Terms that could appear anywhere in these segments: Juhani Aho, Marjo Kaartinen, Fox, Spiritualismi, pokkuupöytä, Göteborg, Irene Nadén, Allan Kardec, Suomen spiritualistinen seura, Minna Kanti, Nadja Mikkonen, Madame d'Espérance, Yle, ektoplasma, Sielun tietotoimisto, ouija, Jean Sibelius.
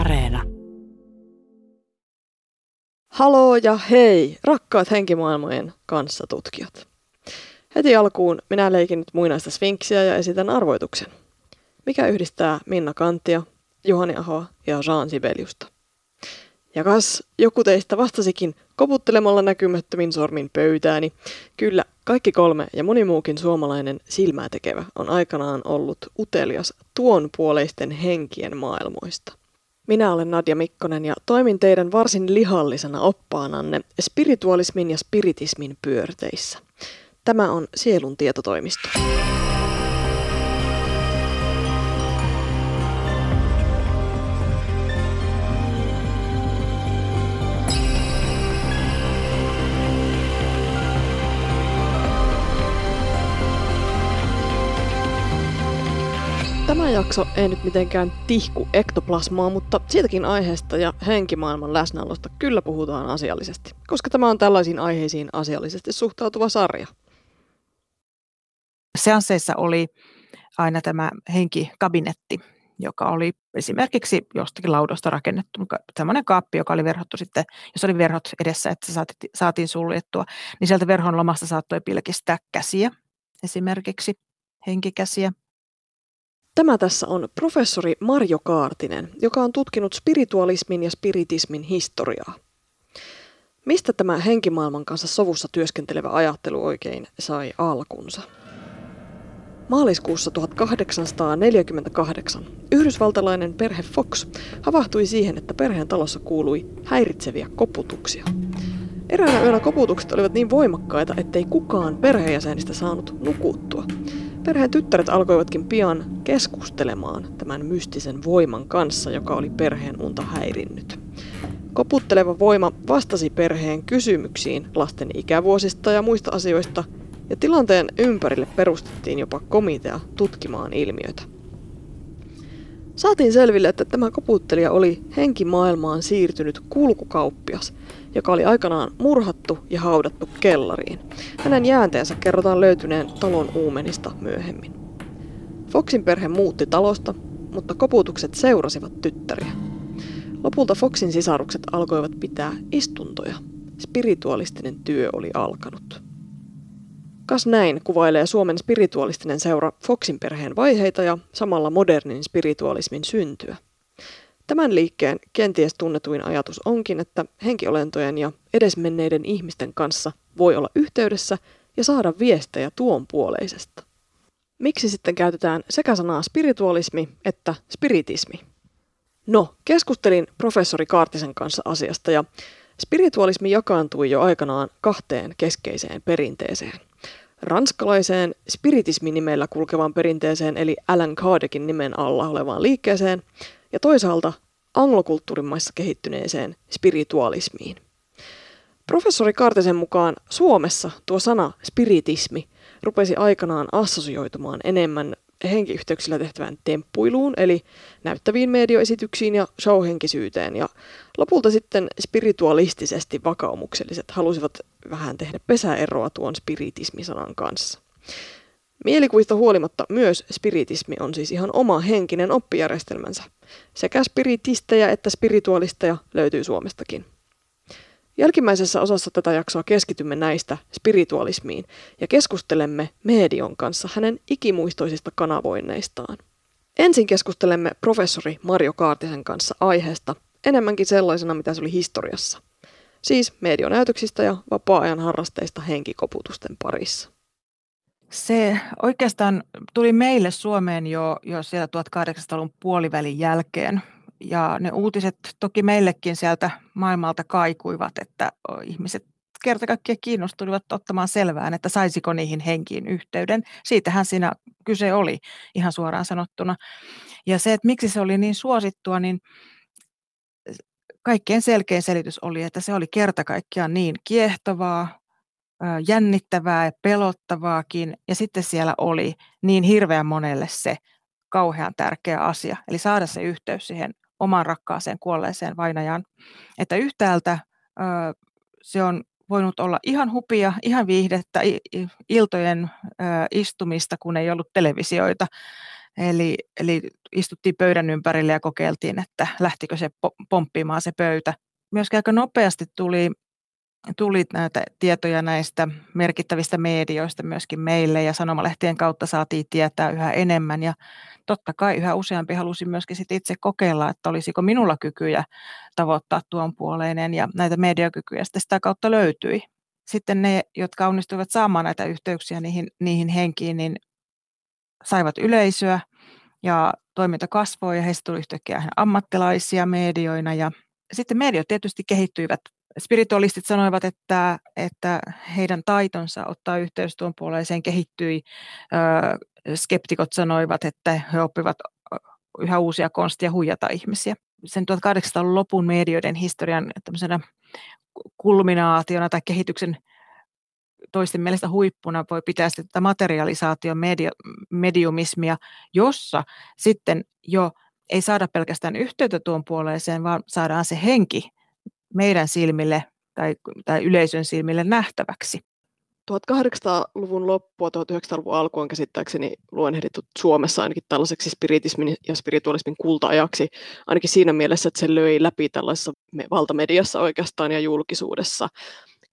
Areena. Haloo ja hei, rakkaat henkimaailmojen kanssatutkijat. Heti alkuun minä leikin nyt muinaista sfinksiä ja esitän arvoituksen. Mikä yhdistää Minna Kantia, Juhani Ahoa ja Jean Sibeliusta? Ja kas joku teistä vastasikin koputtelemalla näkymättömin sormin pöytääni. Kyllä, kaikki kolme ja moni muukin suomalainen silmäätekevä on aikanaan ollut utelias tuonpuoleisten henkien maailmoista. Minä olen Nadja Mikkonen ja toimin teidän varsin lihallisena oppaananne spiritualismin ja spiritismin pyörteissä. Tämä on Sielun tietotoimisto. Tämä jakso ei nyt mitenkään tihku ektoplasmaa, mutta siitäkin aiheesta ja henkimaailman läsnäolosta kyllä puhutaan asiallisesti, koska tämä on tällaisiin aiheisiin asiallisesti suhtautuva sarja. Seansseissa oli aina tämä henkikabinetti, joka oli esimerkiksi jostakin laudasta rakennettu, semmoinen kaappi, joka oli verhottu sitten, jos oli verhot edessä, että saatiin suljettua, niin sieltä verhon lomasta saattoi pilkistää käsiä, esimerkiksi henkikäsiä. Tämä tässä on professori Marjo Kaartinen, joka on tutkinut spiritualismin ja spiritismin historiaa. Mistä tämä henkimaailman kanssa sovussa työskentelevä ajattelu oikein sai alkunsa? Maaliskuussa 1848 yhdysvaltalainen perhe Fox havahtui siihen, että perheen talossa kuului häiritseviä koputuksia. Eräänä yönä koputukset olivat niin voimakkaita, ettei kukaan perheenjäsenistä saanut nukuttua. Perheen tyttäret alkoivatkin pian keskustelemaan tämän mystisen voiman kanssa, joka oli perheen unta häirinnyt. Koputteleva voima vastasi perheen kysymyksiin lasten ikävuosista ja muista asioista, ja tilanteen ympärille perustettiin jopa komitea tutkimaan ilmiötä. Saatiin selville, että tämä koputtelija oli henkimaailmaan siirtynyt kulkukauppias, joka oli aikanaan murhattu ja haudattu kellariin. Hänen jäänteensä kerrotaan löytyneen talon uumenista myöhemmin. Foxin perhe muutti talosta, mutta koputukset seurasivat tyttäriä. Lopulta Foxin sisarukset alkoivat pitää istuntoja. Spiritualistinen työ oli alkanut. Kas näin kuvailee Suomen spiritualistinen seura Foxin perheen vaiheita ja samalla modernin spiritualismin syntyä. Tämän liikkeen kenties tunnetuin ajatus onkin, että henkiolentojen ja edesmenneiden ihmisten kanssa voi olla yhteydessä ja saada viestejä tuonpuoleisesta. Miksi sitten käytetään sekä sanaa spiritualismi että spiritismi? No, keskustelin professori Kaartisen kanssa asiasta ja spiritualismi jakaantui jo aikanaan kahteen keskeiseen perinteeseen. Ranskalaiseen spiritismin nimellä kulkevaan perinteeseen eli Allan Kardecin nimen alla olevaan liikkeeseen ja toisaalta anglokulttuurimaissa kehittyneeseen spiritualismiin. Professori Kaartisen mukaan Suomessa tuo sana spiritismi rupesi aikanaan assosioitumaan enemmän henkiyhteyksillä tehtävään temppuiluun, eli näyttäviin medioesityksiin ja showhenkisyyteen. Ja lopulta sitten spiritualistisesti vakaumukselliset halusivat vähän tehdä pesäeroa tuon spiritismisanan kanssa. Mielikuvista huolimatta myös spiritismi on siis ihan oma henkinen oppijärjestelmänsä. Sekä spiritistejä että spiritualisteja löytyy Suomestakin. Jälkimmäisessä osassa tätä jaksoa keskitymme näistä spiritualismiin ja keskustelemme medion kanssa hänen ikimuistoisista kanavoinneistaan. Ensin keskustelemme professori Marjo Kaartisen kanssa aiheesta enemmänkin sellaisena, mitä se oli historiassa. Siis medionäytöksistä ja vapaa-ajan harrasteista henkikoputusten parissa. Se oikeastaan tuli meille Suomeen jo siellä 1800-luvun puolivälin jälkeen. Ja ne uutiset toki meillekin sieltä maailmalta kaikuivat, että ihmiset kerta kaikkiaan kiinnostuivat ottamaan selvään, että saisiko niihin henkiin yhteyden. Siitähän siinä kyse oli ihan suoraan sanottuna. Ja se, että miksi se oli niin suosittua, niin kaikkein selkein selitys oli, että se oli kerta kaikkiaan niin kiehtovaa, jännittävää ja pelottavaakin. Ja sitten siellä oli niin hirveän monelle se kauhean tärkeä asia, eli saada se yhteys siihen omaan rakkaaseen kuolleeseen vainajaan. Että yhtäältä se on voinut olla ihan hupia, ihan viihdettä, iltojen istumista, kun ei ollut televisioita Eli istuttiin pöydän ympärille ja kokeiltiin, että lähtikö se pomppimaan se pöytä. Myöskin aika nopeasti tuli näitä tietoja näistä merkittävistä medioista myöskin meille, ja sanomalehtien kautta saatiin tietää yhä enemmän, ja totta kai yhä useampi halusi myöskin sit itse kokeilla, että olisiko minulla kykyjä tavoittaa tuon puoleinen, ja näitä mediakykyjä sitä kautta löytyi. Sitten ne, jotka onnistuivat saamaan näitä yhteyksiä niihin henkiin, niin saivat yleisöä, ja toiminta kasvoi, ja heistä tuli yhtäkkiä ammattilaisia medioina, ja sitten mediot tietysti kehittyivät. Spiritualistit sanoivat, että heidän taitonsa ottaa yhteys tuon puoleiseen kehittyi. Skeptikot sanoivat, että he oppivat yhä uusia konstia huijata ihmisiä. Sen 1800-luvun lopun medioiden historian tämmöisenä kulminaationa tai kehityksen toisten mielestä huippuna voi pitää sitten tätä materialisaation mediumismia, jossa sitten jo ei saada pelkästään yhteyttä tuon puoleiseen, vaan saadaan se henki meidän silmille tai yleisön silmille nähtäväksi. 1800-luvun loppua, 1900-luvun alku on käsittääkseni luonnehdittu Suomessa ainakin tällaiseksi spiritismin ja spiritualismin kulta-ajaksi, ainakin siinä mielessä, että se löi läpi tällaisessa valtamediassa oikeastaan ja julkisuudessa.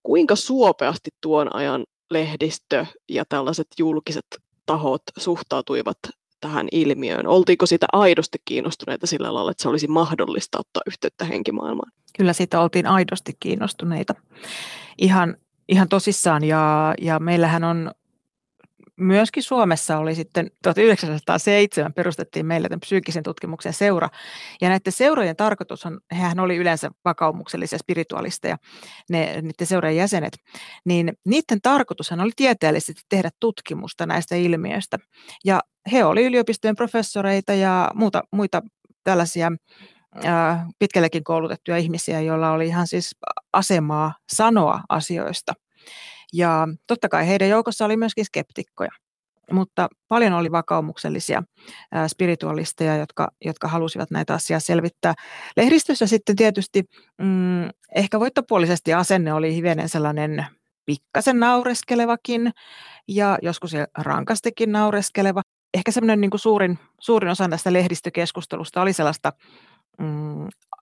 Kuinka suopeasti tuon ajan lehdistö ja tällaiset julkiset tahot suhtautuivat tähän ilmiöön? Oltiinko siitä aidosti kiinnostuneita sillä lailla, että se olisi mahdollista ottaa yhteyttä henkimaailmaan? Kyllä siitä oltiin aidosti kiinnostuneita. Ihan tosissaan. Ja meillähän on myöskin Suomessa oli sitten 1907 perustettiin meillä tämän psyykkisen tutkimuksen seura. Ja näiden seurojen tarkoitus on, hehän oli yleensä vakaumuksellisia spiritualisteja, niiden seurojen jäsenet. Niin niiden tarkoitushan oli tieteellisesti tehdä tutkimusta näistä ilmiöistä. Ja he oli yliopistojen professoreita ja muita tällaisia pitkällekin koulutettuja ihmisiä, joilla oli ihan siis asemaa sanoa asioista. Ja totta kai heidän joukossa oli myöskin skeptikkoja, mutta paljon oli vakaumuksellisia spiritualisteja, jotka halusivat näitä asiaa selvittää. Lehdistössä sitten tietysti ehkä voittopuolisesti asenne oli hivenen sellainen pikkasen naureskelevakin ja joskus rankastikin naureskeleva. Ehkä semmoinen niin kuin suurin osa tästä lehdistökeskustelusta oli sellaista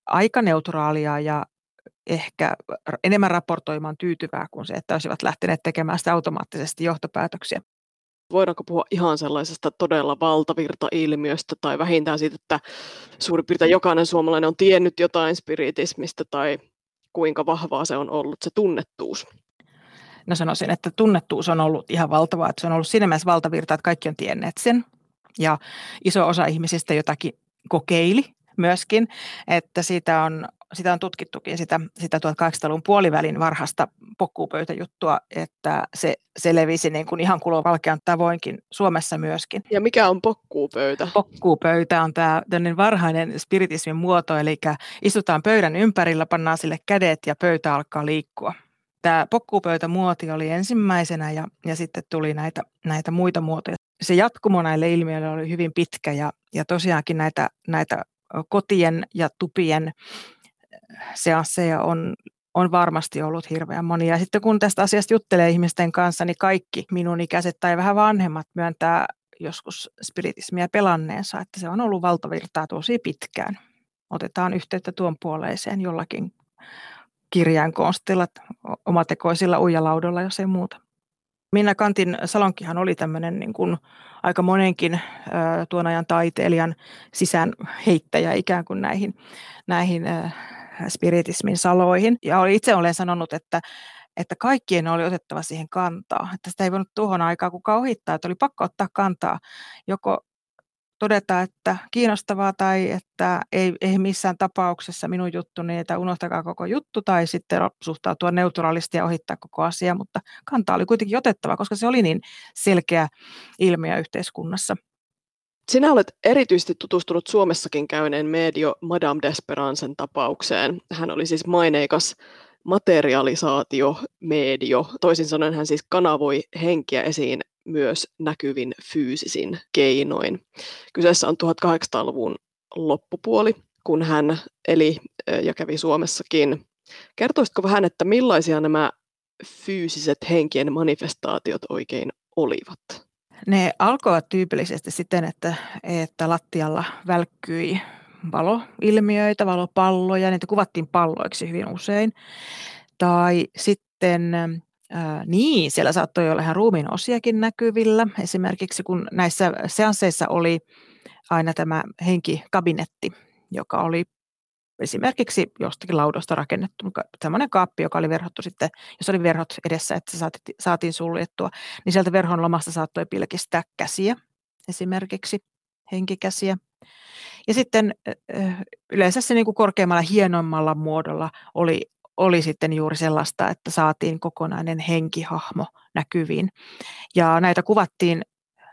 aika neutraalia ja ehkä enemmän raportoimaan tyytyvää kuin se, että olisivat lähteneet tekemään sitä automaattisesti johtopäätöksiä. Voidaanko puhua ihan sellaisesta todella valtavirtailmiöstä tai vähintään siitä, että suurin piirtein jokainen suomalainen on tiennyt jotain spiritismistä tai kuinka vahvaa se on ollut se tunnettuus? No sanoisin, että tunnettuus on ollut ihan valtavaa, että se on ollut siinä mielessä valtavirta, että kaikki on tienneet sen ja iso osa ihmisistä jotakin kokeili myöskin, että sitä on tutkittukin sitä 1800-luvun puolivälin varhaista pokkuupöytäjuttua, että se levisi niin kuin ihan kulovalkean tavoinkin Suomessa myöskin. Ja mikä on pokkuupöytä? Pokkuupöytä on tämä varhainen spiritismin muoto, eli istutaan pöydän ympärillä, pannaan sille kädet ja pöytä alkaa liikkua. Tämä pokkuupöytämuoti oli ensimmäisenä ja sitten tuli näitä muita muotoja. Se jatkumo näille ilmiöille oli hyvin pitkä ja tosiaankin näitä kotien ja tupien seansseja on varmasti ollut hirveän monia. Sitten kun tästä asiasta juttelee ihmisten kanssa, niin kaikki minun ikäiset tai vähän vanhemmat myöntää joskus spiritismiä pelanneensa, että se on ollut valtavirtaa tosi pitkään. Otetaan yhteyttä tuon puoleiseen jollakin kirjainkonstilla, omatekoisilla uijalaudoilla, jos ei muuta. Minna Kantin salonkihan oli tämmöinen niin kuin aika monenkin tuon ajan taiteilijan sisäänheittäjä ikään kuin näihin spiritismin saloihin. Ja itse olen sanonut, että kaikkien oli otettava siihen kantaa. Että sitä ei voinut tuohon aikaan kukaan ohittaa, että oli pakko ottaa kantaa. Joko todeta, että kiinnostavaa tai että ei missään tapauksessa minun juttu, niin että unohtakaa koko juttu tai sitten suhtautua neutraalisti ja ohittaa koko asia, mutta kantaa oli kuitenkin otettava, koska se oli niin selkeä ilmiö yhteiskunnassa. Sinä olet erityisesti tutustunut Suomessakin käyneen medio Madame d'Espérancen tapaukseen. Hän oli siis maineikas materialisaatiomedio. Toisin sanoen hän siis kanavoi henkiä esiin myös näkyvin fyysisin keinoin. Kyseessä on 1800-luvun loppupuoli, kun hän eli ja kävi Suomessakin. Kertoisitko vähän, että millaisia nämä fyysiset henkien manifestaatiot oikein olivat? Ne alkoivat tyypillisesti siten, että lattialla välkkyi valoilmiöitä, valopalloja, niitä kuvattiin palloiksi hyvin usein. Tai sitten siellä saattoi olla ihan ruumiin osiakin näkyvillä. Esimerkiksi kun näissä seansseissa oli aina tämä henkikabinetti, joka oli esimerkiksi jostakin laudasta rakennettu, semmoinen kaappi, joka oli verhottu sitten, jos oli verhot edessä, että se saatiin suljettua, niin sieltä verhon lomasta saattoi pilkistää käsiä, esimerkiksi henkikäsiä. Ja sitten yleensä se niin kuin korkeammalla, hienoimmalla muodolla oli sitten juuri sellaista, että saatiin kokonainen henkihahmo näkyviin. Ja näitä kuvattiin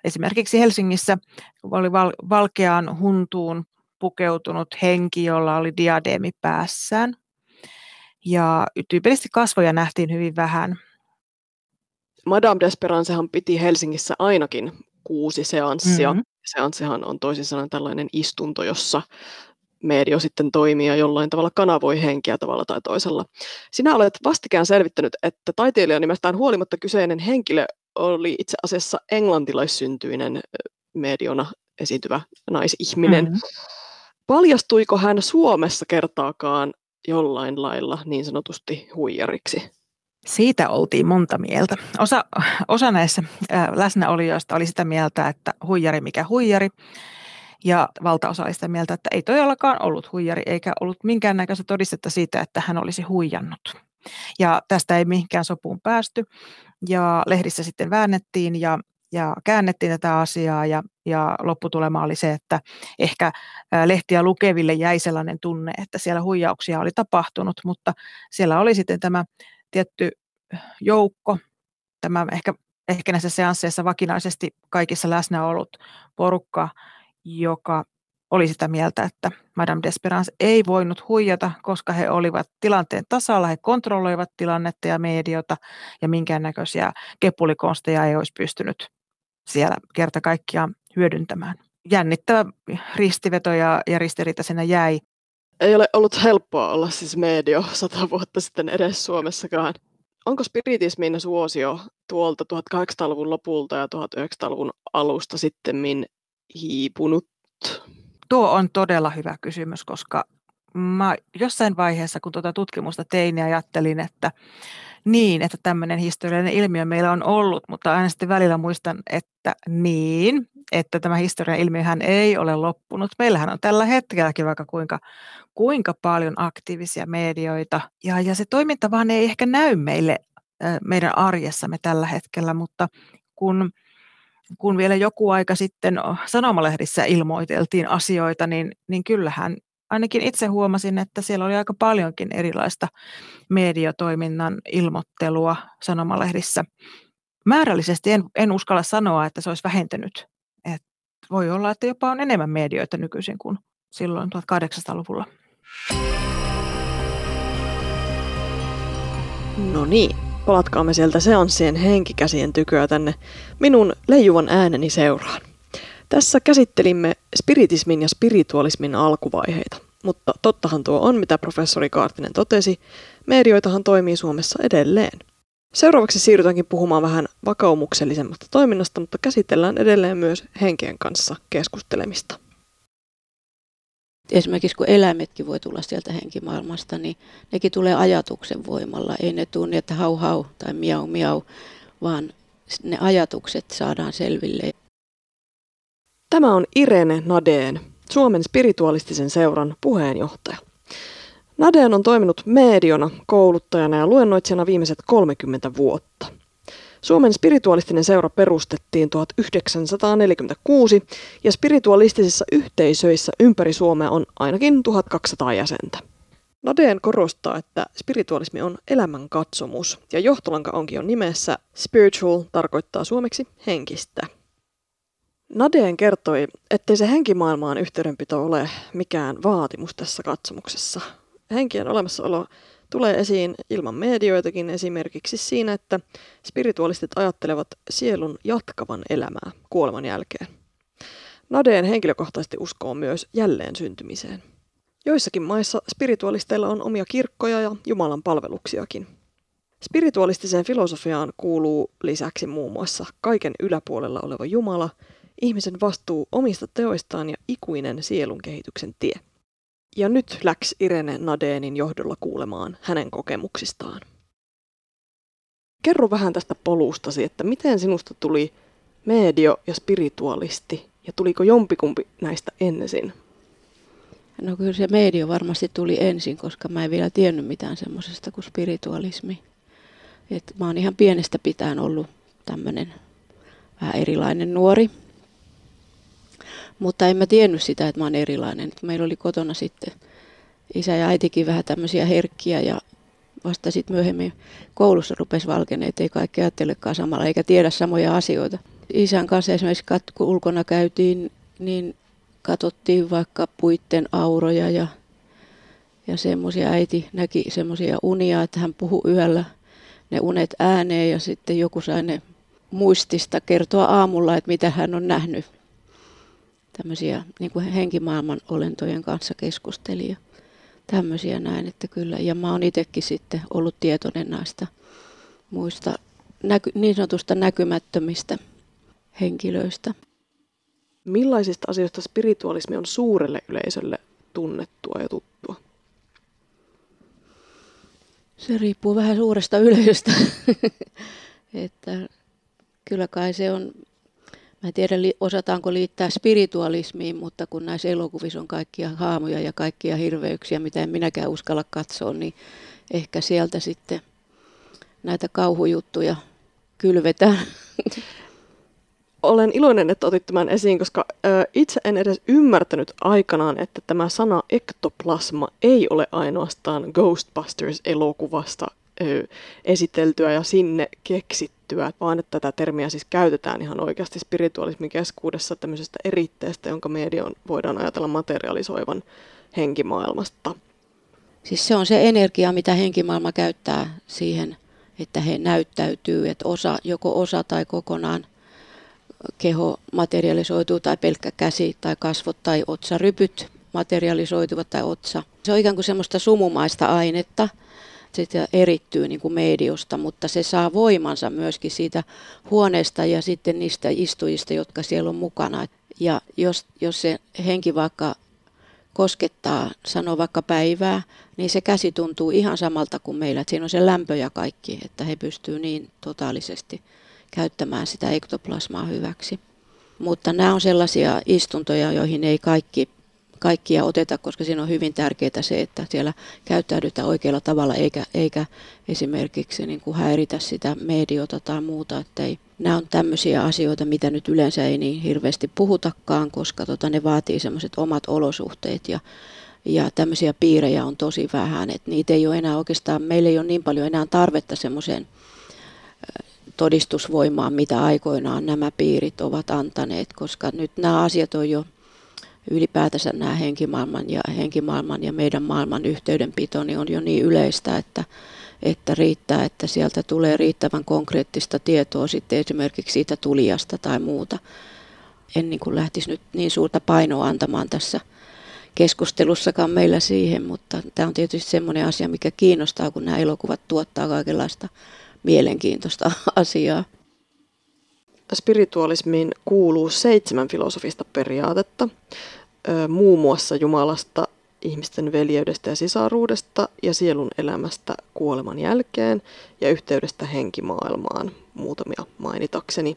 esimerkiksi Helsingissä, oli valkeaan huntuun pukeutunut henki, jolla oli diadeemi päässään. Ja tyypillisesti kasvoja nähtiin hyvin vähän. Madame d'Espérancehan piti Helsingissä ainakin 6 seanssia. Mm-hmm. Seanssihan on toisin sanoen tällainen istunto, jossa medio sitten toimii ja jollain tavalla kanavoi henkiä tavalla tai toisella. Sinä olet vastikään selvittänyt, että taiteilija nimestään huolimatta kyseinen henkilö oli itse asiassa englantilaissyntyinen mediona esiintyvä naisihminen. Mm-hmm. Paljastuiko hän Suomessa kertaakaan jollain lailla niin sanotusti huijariksi? Siitä oltiin monta mieltä. Osa näissä läsnäolijoista oli sitä mieltä, että huijari mikä huijari. Ja valtaosa oli sitä mieltä, että ei todellakaan ollut huijari, eikä ollut minkäännäköistä todistetta siitä, että hän olisi huijannut. Ja tästä ei mihinkään sopuun päästy. Ja lehdissä sitten väännettiin ja käännettiin tätä asiaa ja lopputulema oli se, että ehkä lehtiä lukeville jäi sellainen tunne, että siellä huijauksia oli tapahtunut, mutta siellä oli sitten tämä tietty joukko, tämä ehkä näissä seansseissa vakinaisesti kaikissa läsnä ollut porukka, joka oli sitä mieltä, että Madame d'Espérance ei voinut huijata, koska he olivat tilanteen tasalla, he kontrolloivat tilannetta ja mediota ja minkäännäköisiä kepulikonsteja ei olisi pystynyt siellä kerta kaikkiaan hyödyntämään. Jännittävä ristiveto ja ristiriita siinä jäi. Ei ole ollut helppoa olla siis medio 100 vuotta sitten edes Suomessakaan. Onko spiritismin suosio tuolta 1800-luvun lopulta ja 1900-luvun alusta sittemmin hiipunut? Tuo on todella hyvä kysymys, koska mä jossain vaiheessa, kun tuota tutkimusta tein, niin ajattelin, että tämmöinen historiallinen ilmiö meillä on ollut, mutta aina sitten välillä muistan, että tämä historiallinen ilmiöhän ei ole loppunut. Meillähän on tällä hetkelläkin vaikka kuinka paljon aktiivisia medioita, ja se toiminta vaan ei ehkä näy meille meidän arjessamme tällä hetkellä, mutta kun vielä joku aika sitten sanomalehdissä ilmoiteltiin asioita, niin kyllähän ainakin itse huomasin, että siellä oli aika paljonkin erilaista mediotoiminnan ilmoittelua sanomalehdissä. Määrällisesti en uskalla sanoa, että se olisi vähentynyt. Et voi olla, että jopa on enemmän medioita nykyisin kuin silloin 1800-luvulla. No niin, palatkaamme sieltä seanssien henkikäsien tyköä tänne minun leijuvan ääneni seuraan. Tässä käsittelimme spiritismin ja spiritualismin alkuvaiheita, mutta tottahan tuo on, mitä professori Kaartinen totesi, medioitahan toimii Suomessa edelleen. Seuraavaksi siirrytäänkin puhumaan vähän vakaumuksellisemmasta toiminnasta, mutta käsitellään edelleen myös henkien kanssa keskustelemista. Esimerkiksi kun eläimetkin voi tulla sieltä henkimaailmasta, niin nekin tulee ajatuksen voimalla. Ei ne tunne, että hau hau tai miau miau, vaan ne ajatukset saadaan selville. Tämä on Irene Nadén, Suomen spiritualistisen seuran puheenjohtaja. Nadén on toiminut mediona, kouluttajana ja luennoitsijana viimeiset 30 vuotta. Suomen spiritualistinen seura perustettiin 1946 ja spiritualistisissa yhteisöissä ympäri Suomea on ainakin 1200 jäsentä. Nadén korostaa, että spiritualismi on elämänkatsomus ja johtolanka onkin jo nimessä. Spiritual tarkoittaa suomeksi henkistä. Nadén kertoi, ettei se henkimaailmaan yhteydenpito ole mikään vaatimus tässä katsomuksessa. Henkien olemassaolo tulee esiin ilman medioitakin esimerkiksi siinä, että spiritualistit ajattelevat sielun jatkavan elämää kuoleman jälkeen. Nadén henkilökohtaisesti uskoo myös jälleen syntymiseen. Joissakin maissa spiritualisteilla on omia kirkkoja ja Jumalan palveluksiakin. Spiritualistiseen filosofiaan kuuluu lisäksi muun muassa kaiken yläpuolella oleva Jumala, ihmisen vastuu omista teoistaan ja ikuinen sielun kehityksen tie. Ja nyt läks Irene Nadénin johdolla kuulemaan hänen kokemuksistaan. Kerro vähän tästä polustasi, että miten sinusta tuli medio ja spiritualisti, ja tuliko jompikumpi näistä ensin? No kyllä se medio varmasti tuli ensin, koska mä en vielä tiennyt mitään semmoisesta kuin spiritualismi. Et mä oon ihan pienestä pitäen ollut tämmöinen vähän erilainen nuori. Mutta en mä tiennyt sitä, että mä oon erilainen. Et meillä oli kotona sitten isä ja äitikin vähän tämmöisiä herkkiä ja vasta sitten myöhemmin koulussa rupesi valkenemaan, ettei kaikki ajattelekaan samalla eikä tiedä samoja asioita. Isän kanssa esimerkiksi kun ulkona käytiin, niin katsottiin vaikka puitten auroja ja semmoisia. Äiti näki semmoisia unia, että hän puhui yöllä ne unet ääneen ja sitten joku sai ne muistista kertoa aamulla, että mitä hän on nähnyt. Tämmöisiä niin kuin henkimaailman olentojen kanssa keskustelija. Tämmöisiä näin, että kyllä. Ja mä oon itsekin sitten ollut tietoinen näistä muista niin sanotusta näkymättömistä henkilöistä. Millaisista asioista spiritualismi on suurelle yleisölle tunnettua ja tuttua? Se riippuu vähän suuresta yleisöstä. Että kyllä kai se on, mä en tiedä osataanko liittää spiritualismiin, mutta kun näissä elokuvissa on kaikkia haamuja ja kaikkia hirveyksiä, mitä en minäkään uskalla katsoa, niin ehkä sieltä sitten näitä kauhujuttuja kylvetään. Olen iloinen, että otit tämän esiin, koska itse en edes ymmärtänyt aikanaan, että tämä sana ektoplasma ei ole ainoastaan Ghostbusters-elokuvasta esiteltyä ja sinne keksittyä, vaan että tätä termiä siis käytetään ihan oikeasti spiritualismin keskuudessa tämmöisestä eritteestä, jonka median voidaan ajatella materialisoivan henkimaailmasta. Siis se on se energia, mitä henkimaailma käyttää siihen, että he näyttäytyy, että joko osa tai kokonaan keho materialisoituu tai pelkkä käsi tai kasvot tai otsarypyt materialisoituvat tai otsa. Se on ikään kuin semmoista sumumaista ainetta, sitä erittyy niin kuin mediosta, mutta se saa voimansa myöskin siitä huoneesta ja sitten niistä istujista, jotka siellä on mukana. Ja jos se henki vaikka koskettaa, sanoo vaikka päivää, niin se käsi tuntuu ihan samalta kuin meillä. Että siinä on se lämpö ja kaikki, että he pystyvät niin totaalisesti käyttämään sitä ektoplasmaa hyväksi. Mutta nämä on sellaisia istuntoja, joihin ei kaikkia oteta, koska siinä on hyvin tärkeää se, että siellä käyttäydytään oikealla tavalla, eikä esimerkiksi niin kuin häiritä sitä mediota tai muuta. Ettei. Nämä on tämmöisiä asioita, mitä nyt yleensä ei niin hirveästi puhutakaan, koska ne vaatii semmoiset omat olosuhteet ja tämmöisiä piirejä on tosi vähän. Et niitä ei ole enää oikeastaan, meillä ei ole niin paljon enää tarvetta semmoiseen todistusvoimaan, mitä aikoinaan nämä piirit ovat antaneet, koska nyt nämä asiat on jo ylipäätänsä nämä henkimaailman ja meidän maailman yhteydenpito niin on jo niin yleistä, että riittää, että sieltä tulee riittävän konkreettista tietoa sitten esimerkiksi siitä tulijasta tai muuta. En niin kuin lähtisi nyt niin suurta painoa antamaan tässä keskustelussakaan meillä siihen, mutta tämä on tietysti semmoinen asia, mikä kiinnostaa, kun nämä elokuvat tuottaa kaikenlaista mielenkiintoista asiaa. Spiritualismiin kuuluu 7 filosofista periaatetta, muun muassa Jumalasta, ihmisten veljeydestä ja sisaruudesta ja sielun elämästä kuoleman jälkeen ja yhteydestä henkimaailmaan, muutamia mainitakseni.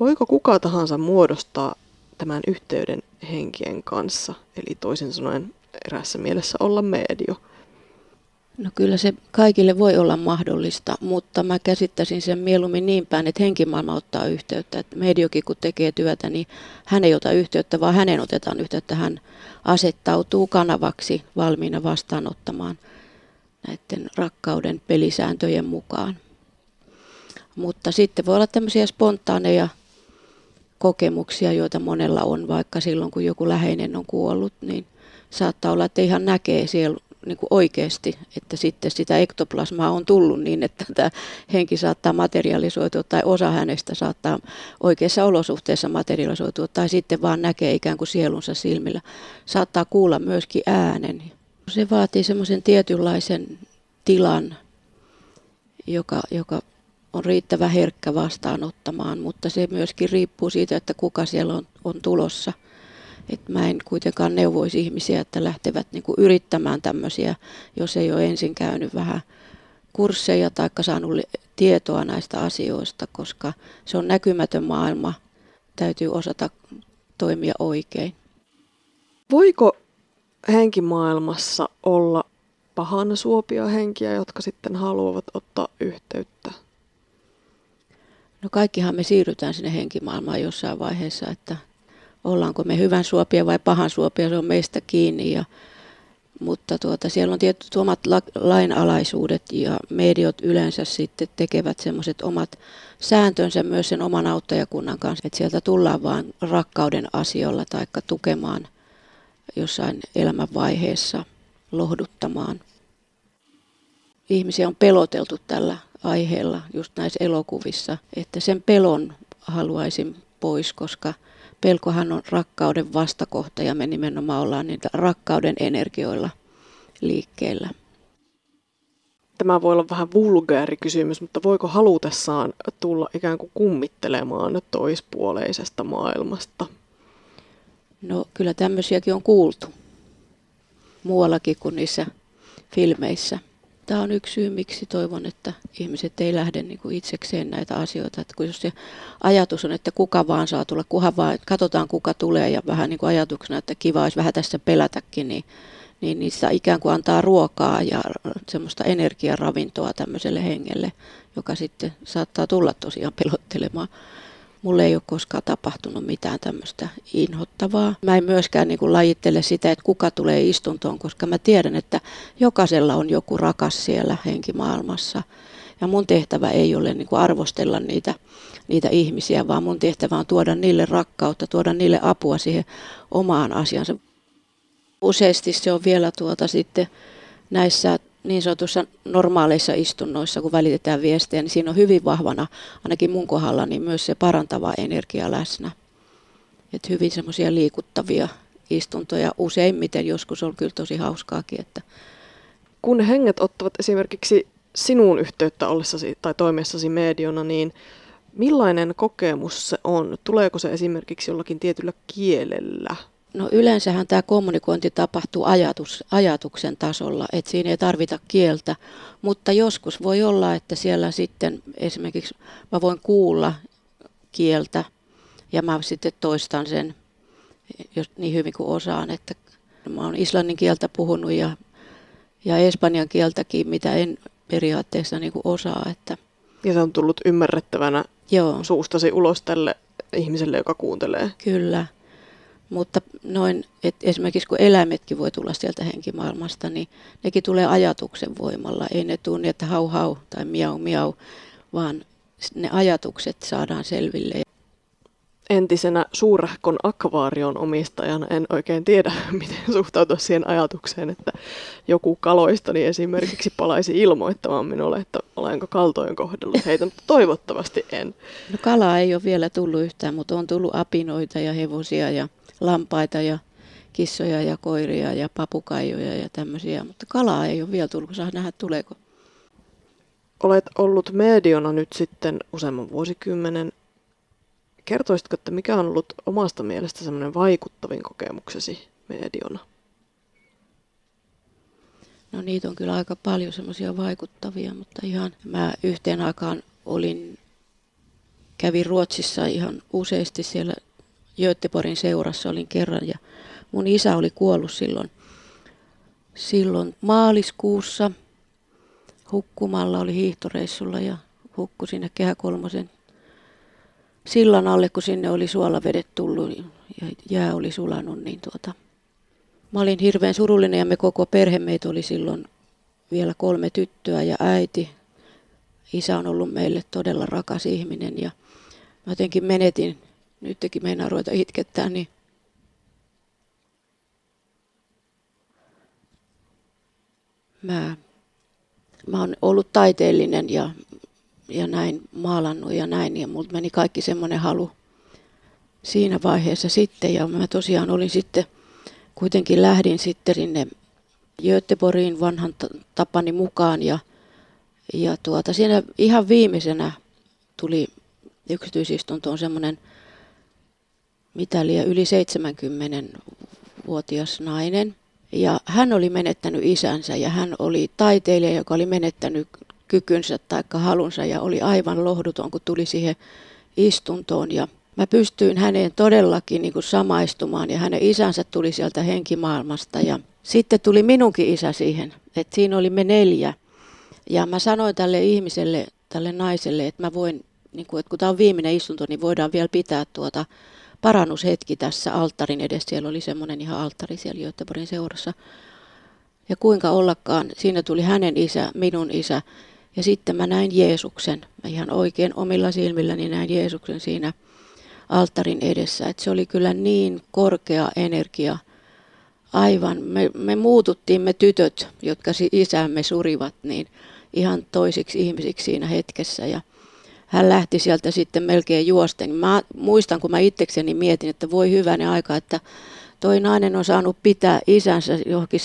Voiko kuka tahansa muodostaa tämän yhteyden henkien kanssa, eli toisin sanoen eräässä mielessä olla medio? No kyllä se kaikille voi olla mahdollista, mutta mä käsittäisin sen mieluummin niin päin, että henkimaailma ottaa yhteyttä. Että mediokin kun tekee työtä, niin hän ei ota yhteyttä, vaan häneen otetaan yhteyttä. Hän asettautuu kanavaksi valmiina vastaanottamaan näiden rakkauden pelisääntöjen mukaan. Mutta sitten voi olla tämmöisiä spontaaneja kokemuksia, joita monella on, vaikka silloin kun joku läheinen on kuollut, niin saattaa olla, että ihan näkee siellä. Niin kuin oikeasti, että sitten sitä ektoplasmaa on tullut niin, että tämä henki saattaa materialisoitua tai osa hänestä saattaa oikeassa olosuhteessa materialisoitua tai sitten vaan näkee ikään kuin sielunsa silmillä. Saattaa kuulla myöskin äänen. Se vaatii semmoisen tietynlaisen tilan joka on riittävän herkkä vastaanottamaan, mutta se myöskin riippuu siitä, että kuka siellä on tulossa. Et mä en kuitenkaan neuvoisi ihmisiä, että lähtevät niinku yrittämään tämmöisiä, jos ei ole ensin käynyt vähän kursseja tai saanut tietoa näistä asioista, koska se on näkymätön maailma, täytyy osata toimia oikein. Voiko henkimaailmassa olla pahan suopia henkiä, jotka sitten haluavat ottaa yhteyttä? No kaikkihan me siirrytään sinne henkimaailmaan jossain vaiheessa, että ollaanko me hyvän suopia vai pahan suopia, se on meistä kiinni. Mutta siellä on tietyt omat lainalaisuudet ja mediot yleensä sitten tekevät semmoiset omat sääntönsä myös sen oman auttajakunnan kanssa. Että sieltä tullaan vaan rakkauden asiolla tai tukemaan jossain elämänvaiheessa, lohduttamaan. Ihmisiä on peloteltu tällä aiheella just näissä elokuvissa, että sen pelon haluaisin pois, koska pelkohan on rakkauden vastakohta ja me nimenomaan ollaan niitä rakkauden energioilla liikkeellä. Tämä voi olla vähän vulgaari kysymys, mutta voiko halutessaan tulla ikään kuin kummittelemaan toispuoleisesta maailmasta? No kyllä tämmöisiäkin on kuultu muuallakin kuin niissä filmeissä. Tämä on yksi syy, miksi toivon, että ihmiset ei lähde niin kuin itsekseen näitä asioita. Että kun jos se ajatus on, että kuka vaan saa tulla, kunhan vaan, katsotaan kuka tulee ja vähän niin kuin ajatuksena, että kiva olisi vähän tässä pelätäkin, niin niistä ikään kuin antaa ruokaa ja semmoista energiaravintoa tämmöiselle hengelle, joka sitten saattaa tulla tosiaan pelottelemaan. Mulle ei ole koskaan tapahtunut mitään tämmöistä inhottavaa. Mä en myöskään niin kuin lajittele sitä, että kuka tulee istuntoon, koska mä tiedän, että jokaisella on joku rakas siellä henkimaailmassa. Ja mun tehtävä ei ole niin kuin arvostella niitä ihmisiä, vaan mun tehtävä on tuoda niille rakkautta, tuoda niille apua siihen omaan asiansa. Useasti se on vielä sitten näissä niin sanotussa normaaleissa istunnoissa, kun välitetään viestejä, niin siinä on hyvin vahvana, ainakin mun kohdalla, niin myös se parantava energia läsnä. Et hyvin semmoisia liikuttavia istuntoja useimmiten, joskus on kyllä tosi hauskaakin. Että kun henget ottavat esimerkiksi sinun yhteyttä ollessasi tai toimessasi mediona, niin millainen kokemus se on? Tuleeko se esimerkiksi jollakin tietyllä kielellä? No yleensähän tämä kommunikointi tapahtuu ajatuksen tasolla, että siinä ei tarvita kieltä, mutta joskus voi olla, että siellä sitten esimerkiksi mä voin kuulla kieltä ja mä sitten toistan sen niin hyvin kuin osaan, että mä oon islannin kieltä puhunut ja espanjan kieltäkin, mitä en periaatteessa niin kuin osaa. Että ja se on tullut ymmärrettävänä joo. Suustasi ulos tälle ihmiselle, joka kuuntelee. Kyllä. Mutta esimerkiksi kun eläimetkin voi tulla sieltä henkimaailmasta, niin nekin tulee ajatuksen voimalla. Ei ne tule niin, että hau hau tai miau miau, vaan ne ajatukset saadaan selville. Entisenä suurehkon akvaarion omistajana en oikein tiedä, miten suhtautua siihen ajatukseen, että joku kaloistani esimerkiksi palaisi ilmoittamaan minulle, että olenko kaltoin kohdellut heitä, mutta toivottavasti en. No kalaa ei ole vielä tullut yhtään, mutta on tullut apinoita ja hevosia ja lampaita ja kissoja ja koiria ja papukaijoja ja tämmöisiä, mutta kalaa ei ole vielä tullut, kun saa nähdä tuleeko. Olet ollut mediona nyt sitten useamman vuosikymmenen. Kertoisitko, että mikä on ollut omasta mielestä semmoinen vaikuttavin kokemuksesi mediona? No niitä on kyllä aika paljon semmoisia vaikuttavia, mutta ihan mä yhteen aikaan kävin Ruotsissa ihan useasti siellä Göteborgin seurassa olin kerran ja mun isä oli kuollut silloin maaliskuussa hukkumalla, oli hiihtoreissulla ja hukkui sinne Kehä 3 sillan alle, kun sinne oli suolavedet tullut ja jää oli sulanut, niin mä olin hirveän surullinen ja me koko perhe, meitä oli silloin vielä 3 tyttöä ja äiti. Isä on ollut meille todella rakas ihminen ja mä jotenkin menetin, nytkin meinaa ruveta itkettää, niin mä oon ollut taiteellinen ja näin maalannut ja näin, ja multa meni kaikki semmoinen halu siinä vaiheessa sitten, ja mä tosiaan olin sitten, kuitenkin lähdin sitten sinne Göteborgiin vanhan tapani mukaan, ja Ja siinä ihan viimeisenä tuli yksityisistuntoon semmoinen yli 70-vuotias nainen. Ja hän oli menettänyt isänsä ja hän oli taiteilija, joka oli menettänyt kykynsä tai halunsa ja oli aivan lohduton, kun tuli siihen istuntoon. Ja mä pystyin häneen todellakin samaistumaan ja hänen isänsä tuli sieltä henkimaailmasta ja sitten tuli minunkin isä siihen, että siinä oli me 4. Ja mä sanoin tälle ihmiselle, tälle naiselle, että mä voin, että kun tämä on viimeinen istunto, niin voidaan vielä pitää parannushetki tässä alttarin edessä. Siellä oli semmoinen ihan alttari siellä Göteborgin seurassa. Ja kuinka ollakaan, siinä tuli hänen isä, minun isä. Ja sitten mä näin Jeesuksen. Mä ihan oikein omilla silmilläni näin Jeesuksen siinä alttarin edessä. Et se oli kyllä niin korkea energia. Aivan, me muututtiin me tytöt, jotka isämme surivat, niin ihan toisiksi ihmisiksi siinä hetkessä. Ja hän lähti sieltä sitten melkein juosten. Mä muistan, kun mä itsekseni mietin, että voi hyvänen aika, että toi nainen on saanut pitää isänsä johonkin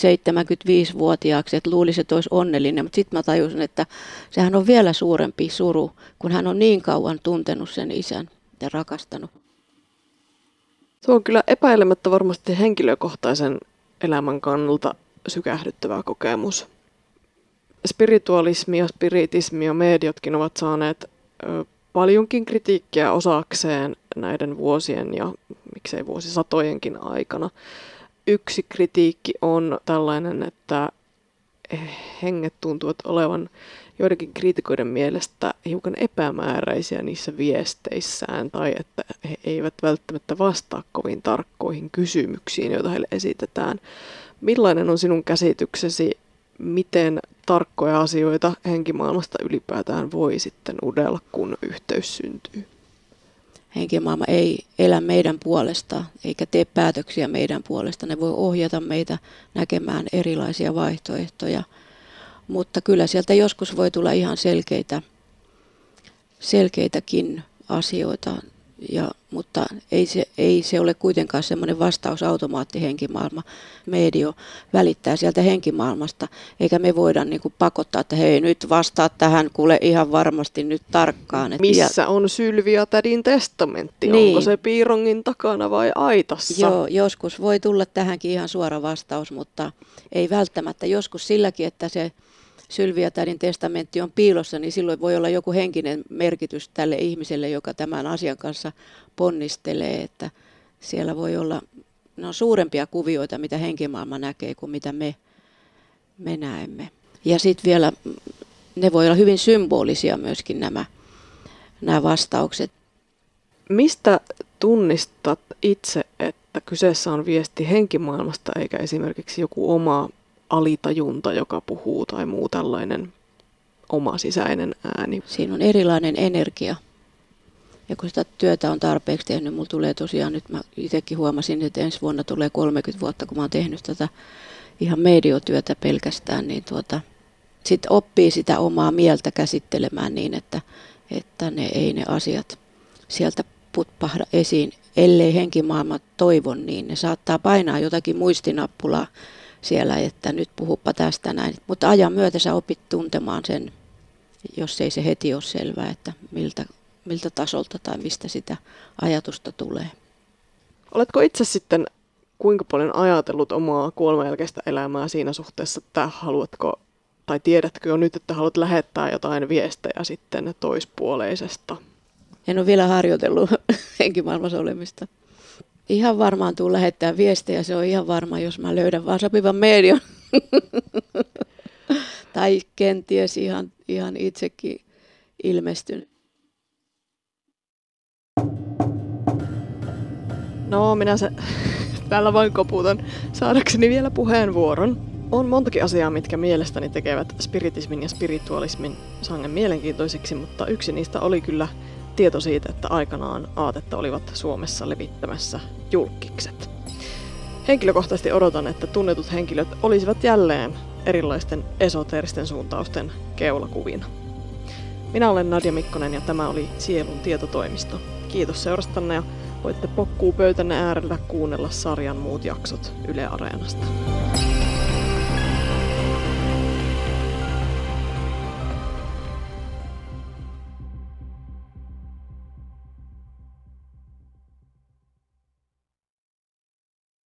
75-vuotiaaksi, että luulisi, että olisi onnellinen. Mutta sitten mä tajusin, että sehän on vielä suurempi suru, kun hän on niin kauan tuntenut sen isän ja rakastanut. Se on kyllä epäilemättä varmasti henkilökohtaisen elämän kannalta sykähdyttävä kokemus. Spiritualismi ja spiritismi ja mediatkin ovat saaneet paljonkin kritiikkiä osakseen näiden vuosien ja miksei vuosisatojenkin aikana. Yksi kritiikki on tällainen, että henget tuntuvat olevan joidenkin kriitikoiden mielestä hiukan epämääräisiä niissä viesteissään tai että he eivät välttämättä vastaa kovin tarkkoihin kysymyksiin, joita heille esitetään. Millainen on sinun käsityksesi, miten tarkkoja asioita henkimaailmasta ylipäätään voi sitten udella, kun yhteys syntyy? Henkimaailma ei elä meidän puolesta eikä tee päätöksiä meidän puolesta. Ne voi ohjata meitä näkemään erilaisia vaihtoehtoja. Mutta kyllä sieltä joskus voi tulla ihan selkeitäkin asioita, mutta ei se ole kuitenkaan semmoinen vastausautomaatti henkimaailma. Medio välittää sieltä henkimaailmasta, eikä me voida pakottaa, että hei nyt vastaa tähän, kuule ihan varmasti nyt tarkkaan. Missä on Sylvia tädin testamentti? Niin. Onko se piirongin takana vai aitassa? Joo, joskus voi tulla tähänkin ihan suora vastaus, mutta ei välttämättä. Joskus silläkin, että se Sylvia tädin testamentti on piilossa, niin silloin voi olla joku henkinen merkitys tälle ihmiselle, joka tämän asian kanssa ponnistelee. Että siellä voi olla suurempia kuvioita, mitä henkimaailma näkee, kuin mitä me näemme. Ja sitten vielä ne voi olla hyvin symbolisia myöskin nämä vastaukset. Mistä tunnistat itse, että kyseessä on viesti henkimaailmasta eikä esimerkiksi joku oma alitajunta, joka puhuu tai muu tällainen oma sisäinen ääni? Siinä on erilainen energia. Ja kun sitä työtä on tarpeeksi tehnyt, mulla tulee nyt mä itsekin huomasin, että ensi vuonna tulee 30 vuotta, kun mä oon tehnyt tätä ihan mediotyötä pelkästään, niin sitten oppii sitä omaa mieltä käsittelemään niin, että ne asiat sieltä putpahda esiin, ellei henkimaailma toivo, niin ne saattaa painaa jotakin muistinappulaa siellä, että nyt puhuppa tästä näin. Mutta ajan myötä sä opit tuntemaan sen, jos ei se heti ole selvää, että miltä tasolta tai mistä sitä ajatusta tulee. Oletko itse sitten kuinka paljon ajatellut omaa kuolemanjälkeistä elämää siinä suhteessa, että haluatko tai tiedätkö jo nyt, että haluat lähettää jotain viestejä sitten toispuoleisesta? En ole vielä harjoitellut henkimaailmassa olemista. Ihan varmaan tuun lähettää viestejä, se on ihan varma, jos mä löydän vaan sopivan median. Tai kenties ihan itsekin ilmestyn. No, täällä vain koputan saadakseni vielä puheenvuoron. On montakin asiaa, mitkä mielestäni tekevät spiritismin ja spiritualismin sangen mielenkiintoisiksi, mutta yksi niistä oli kyllä tieto siitä, että aikanaan aatetta olivat Suomessa levittämässä julkkikset. Henkilökohtaisesti odotan, että tunnetut henkilöt olisivat jälleen erilaisten esoteeristen suuntausten keulakuvina. Minä olen Nadja Mikkonen ja tämä oli Sielun tietotoimisto. Kiitos seurastanne ja voitte pokkuu pöytänne äärellä kuunnella sarjan muut jaksot Yle Areenasta.